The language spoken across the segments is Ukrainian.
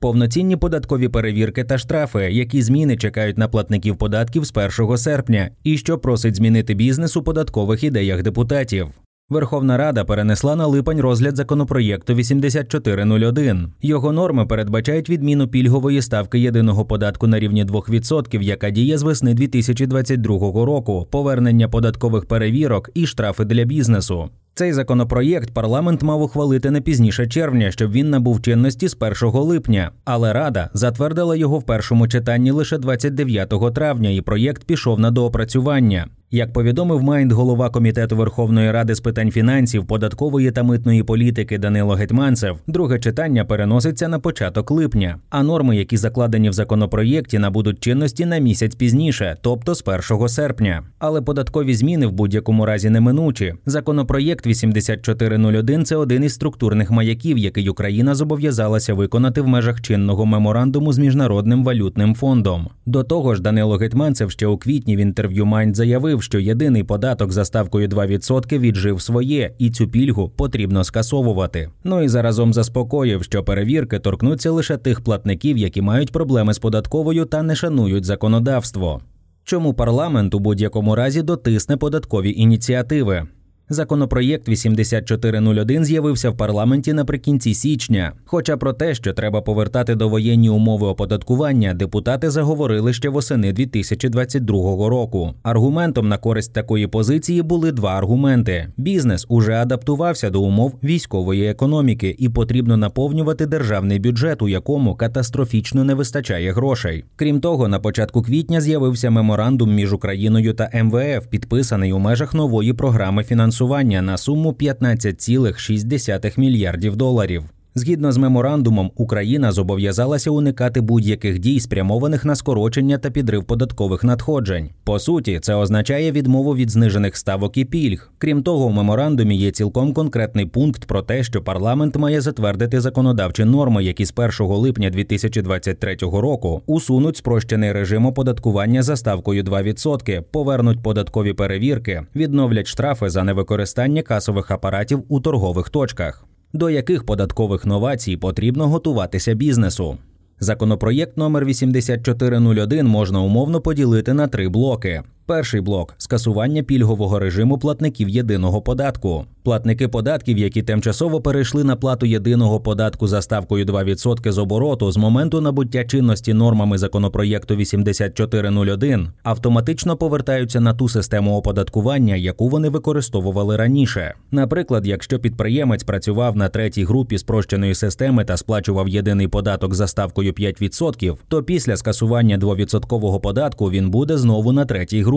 Повноцінні податкові перевірки та штрафи, які зміни чекають на платників податків з 1 серпня, і що просить змінити бізнес у податкових ідеях депутатів. Верховна Рада перенесла на липень розгляд законопроєкту 8401. Його норми передбачають відміну пільгової ставки єдиного податку на рівні 2%, яка діє з весни 2022 року, повернення податкових перевірок і штрафи для бізнесу. Цей законопроєкт парламент мав ухвалити не пізніше червня, щоб він набув чинності з 1 липня. Але Рада затвердила його в першому читанні лише 29 травня, і проєкт пішов на доопрацювання. Як повідомив Mind голова Комітету Верховної Ради з питань фінансів, податкової та митної політики Данило Гетьманцев, друге читання переноситься на початок липня, а норми, які закладені в законопроєкті, набудуть чинності на місяць пізніше, тобто з 1 серпня. Але податкові зміни в будь-якому разі неминучі. Законопроєкт 8401 – це один із структурних маяків, який Україна зобов'язалася виконати в межах чинного меморандуму з Міжнародним валютним фондом. До того ж, Данило Гетьманцев ще у квітні в інтерв'ю Mind заявив, що єдиний податок за ставкою 2% віджив своє, і цю пільгу потрібно скасовувати. Ну і заразом заспокоїв, що перевірки торкнуться лише тих платників, які мають проблеми з податковою та не шанують законодавство. Чому парламент у будь-якому разі дотисне податкові ініціативи? Законопроєкт 8401 з'явився в парламенті наприкінці січня. Хоча про те, що треба повертати довоєнні умови оподаткування, депутати заговорили ще восени 2022 року. Аргументом на користь такої позиції були два аргументи. Бізнес уже адаптувався до умов військової економіки і потрібно наповнювати державний бюджет, у якому катастрофічно не вистачає грошей. Крім того, на початку квітня з'явився меморандум між Україною та МВФ, підписаний у межах нової програми фінансування на суму 15,6 мільярдів доларів. Згідно з меморандумом, Україна зобов'язалася уникати будь-яких дій, спрямованих на скорочення та підрив податкових надходжень. По суті, це означає відмову від знижених ставок і пільг. Крім того, в меморандумі є цілком конкретний пункт про те, що парламент має затвердити законодавчі норми, які з 1 липня 2023 року усунуть спрощений режим оподаткування за ставкою 2%, повернуть податкові перевірки, відновлять штрафи за невикористання касових апаратів у торгових точках. До яких податкових новацій потрібно готуватися бізнесу? Законопроєкт номер 8401 можна умовно поділити на три блоки. Перший блок – скасування пільгового режиму платників єдиного податку. Платники податків, які тимчасово перейшли на плату єдиного податку за ставкою 2% з обороту з моменту набуття чинності нормами законопроєкту 8401, автоматично повертаються на ту систему оподаткування, яку вони використовували раніше. Наприклад, якщо підприємець працював на третій групі спрощеної системи та сплачував єдиний податок за ставкою 5%, то після скасування 2% податку він буде знову на третій групі.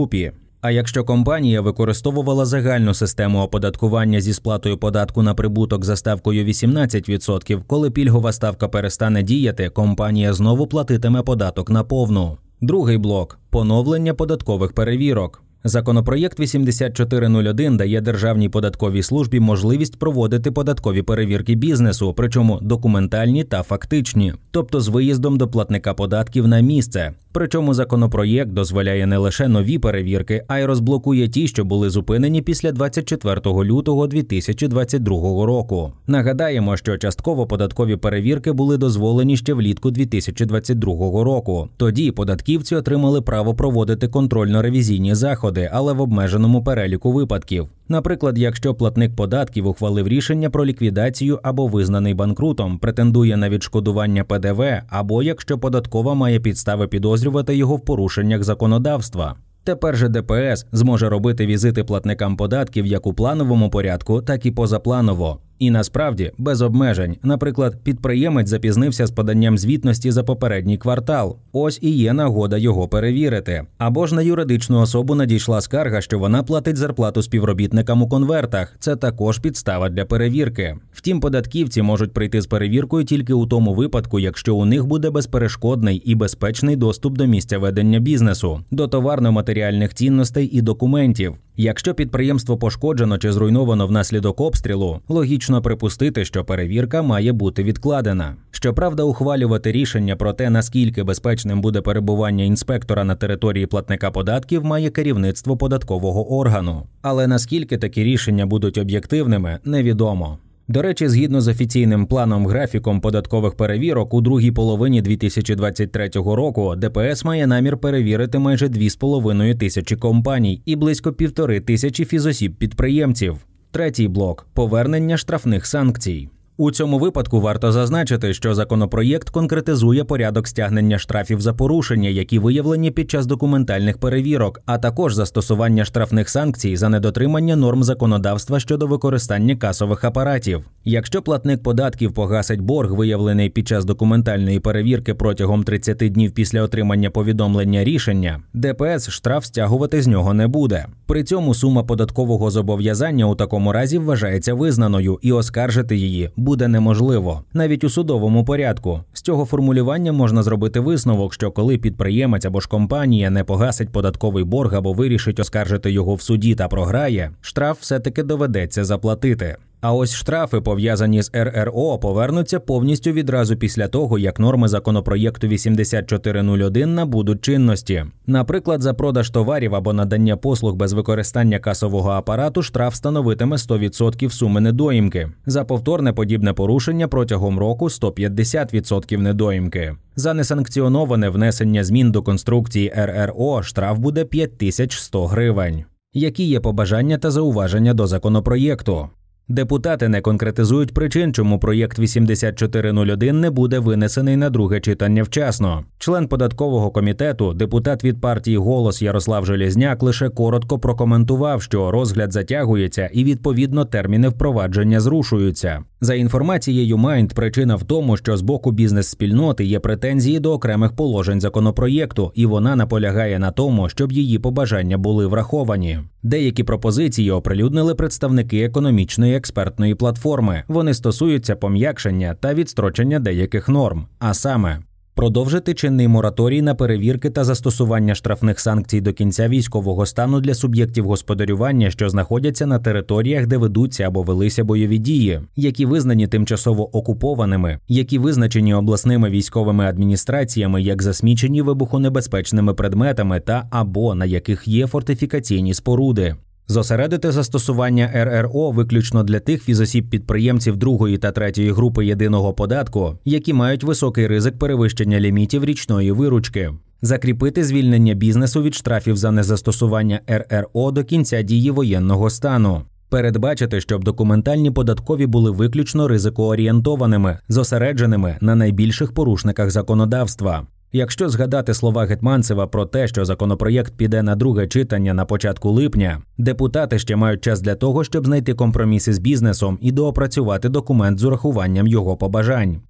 А якщо компанія використовувала загальну систему оподаткування зі сплатою податку на прибуток за ставкою 18%, коли пільгова ставка перестане діяти, компанія знову платитиме податок на повну. Другий блок – поновлення податкових перевірок. Законопроєкт 8401 дає Державній податковій службі можливість проводити податкові перевірки бізнесу, причому документальні та фактичні, тобто з виїздом до платника податків на місце. Причому законопроєкт дозволяє не лише нові перевірки, а й розблокує ті, що були зупинені після 24 лютого 2022 року. Нагадаємо, що частково податкові перевірки були дозволені ще влітку 2022 року. Тоді податківці отримали право проводити контрольно-ревізійні заходи, але в обмеженому переліку випадків. Наприклад, якщо платник податків ухвалив рішення про ліквідацію або визнаний банкрутом, претендує на відшкодування ПДВ, або якщо податкова має підстави підозрювати його в порушеннях законодавства. Тепер же ДПС зможе робити візити платникам податків як у плановому порядку, так і позапланово. І насправді без обмежень. Наприклад, підприємець запізнився з поданням звітності за попередній квартал. Ось і є нагода його перевірити. Або ж на юридичну особу надійшла скарга, що вона платить зарплату співробітникам у конвертах. Це також підстава для перевірки. Втім, податківці можуть прийти з перевіркою тільки у тому випадку, якщо у них буде безперешкодний і безпечний доступ до місця ведення бізнесу, до товарно-матеріальних цінностей і документів. Якщо підприємство пошкоджено чи зруйновано внаслідок обстрілу, логічно припустити, що перевірка має бути відкладена. Щоправда, ухвалювати рішення про те, наскільки безпечним буде перебування інспектора на території платника податків, має керівництво податкового органу. Але наскільки такі рішення будуть об'єктивними, невідомо. До речі, згідно з офіційним планом-графіком податкових перевірок, у другій половині 2023 року ДПС має намір перевірити майже 2,5 тисячі компаній і близько 1,5 тисячі фізосіб-підприємців. Третій блок – повернення штрафних санкцій. У цьому випадку варто зазначити, що законопроєкт конкретизує порядок стягнення штрафів за порушення, які виявлені під час документальних перевірок, а також застосування штрафних санкцій за недотримання норм законодавства щодо використання касових апаратів. Якщо платник податків погасить борг, виявлений під час документальної перевірки протягом 30 днів після отримання повідомлення рішення, ДПС штраф стягувати з нього не буде. При цьому сума податкового зобов'язання у такому разі вважається визнаною і оскаржити її буде неможливо, навіть у судовому порядку. З цього формулювання можна зробити висновок, що коли підприємець або ж компанія не погасить податковий борг або вирішить оскаржити його в суді та програє, штраф все-таки доведеться заплатити. А ось штрафи, пов'язані з РРО, повернуться повністю відразу після того, як норми законопроєкту 8401 набудуть чинності. Наприклад, за продаж товарів або надання послуг без використання касового апарату штраф становитиме 100% суми недоїмки. За повторне подібне порушення протягом року – 150% недоїмки. За несанкціоноване внесення змін до конструкції РРО штраф буде 5100 гривень. Які є побажання та зауваження до законопроєкту? Депутати не конкретизують причин, чому проєкт 8401 не буде винесений на друге читання вчасно. Член податкового комітету, депутат від партії «Голос» Ярослав Желізняк лише коротко прокоментував, що розгляд затягується і, відповідно, терміни впровадження зрушуються. За інформацією Mind, причина в тому, що з боку бізнес-спільноти є претензії до окремих положень законопроєкту, і вона наполягає на тому, щоб її побажання були враховані. Деякі пропозиції оприлюднили представники економічної експертної платформи. Вони стосуються пом'якшення та відстрочення деяких норм, а саме: продовжити чинний мораторій на перевірки та застосування штрафних санкцій до кінця військового стану для суб'єктів господарювання, що знаходяться на територіях, де ведуться або велися бойові дії, які визнані тимчасово окупованими, які визначені обласними військовими адміністраціями як засмічені вибухонебезпечними предметами та або на яких є фортифікаційні споруди. Зосередити застосування РРО виключно для тих фізосіб-підприємців другої та третьої групи єдиного податку, які мають високий ризик перевищення лімітів річної виручки. Закріпити звільнення бізнесу від штрафів за незастосування РРО до кінця дії воєнного стану. Передбачити, щоб документальні податкові були виключно ризикоорієнтованими, зосередженими на найбільших порушниках законодавства. Якщо згадати слова Гетьманцева про те, що законопроєкт піде на друге читання на початку липня, депутати ще мають час для того, щоб знайти компроміси з бізнесом і доопрацювати документ з урахуванням його побажань.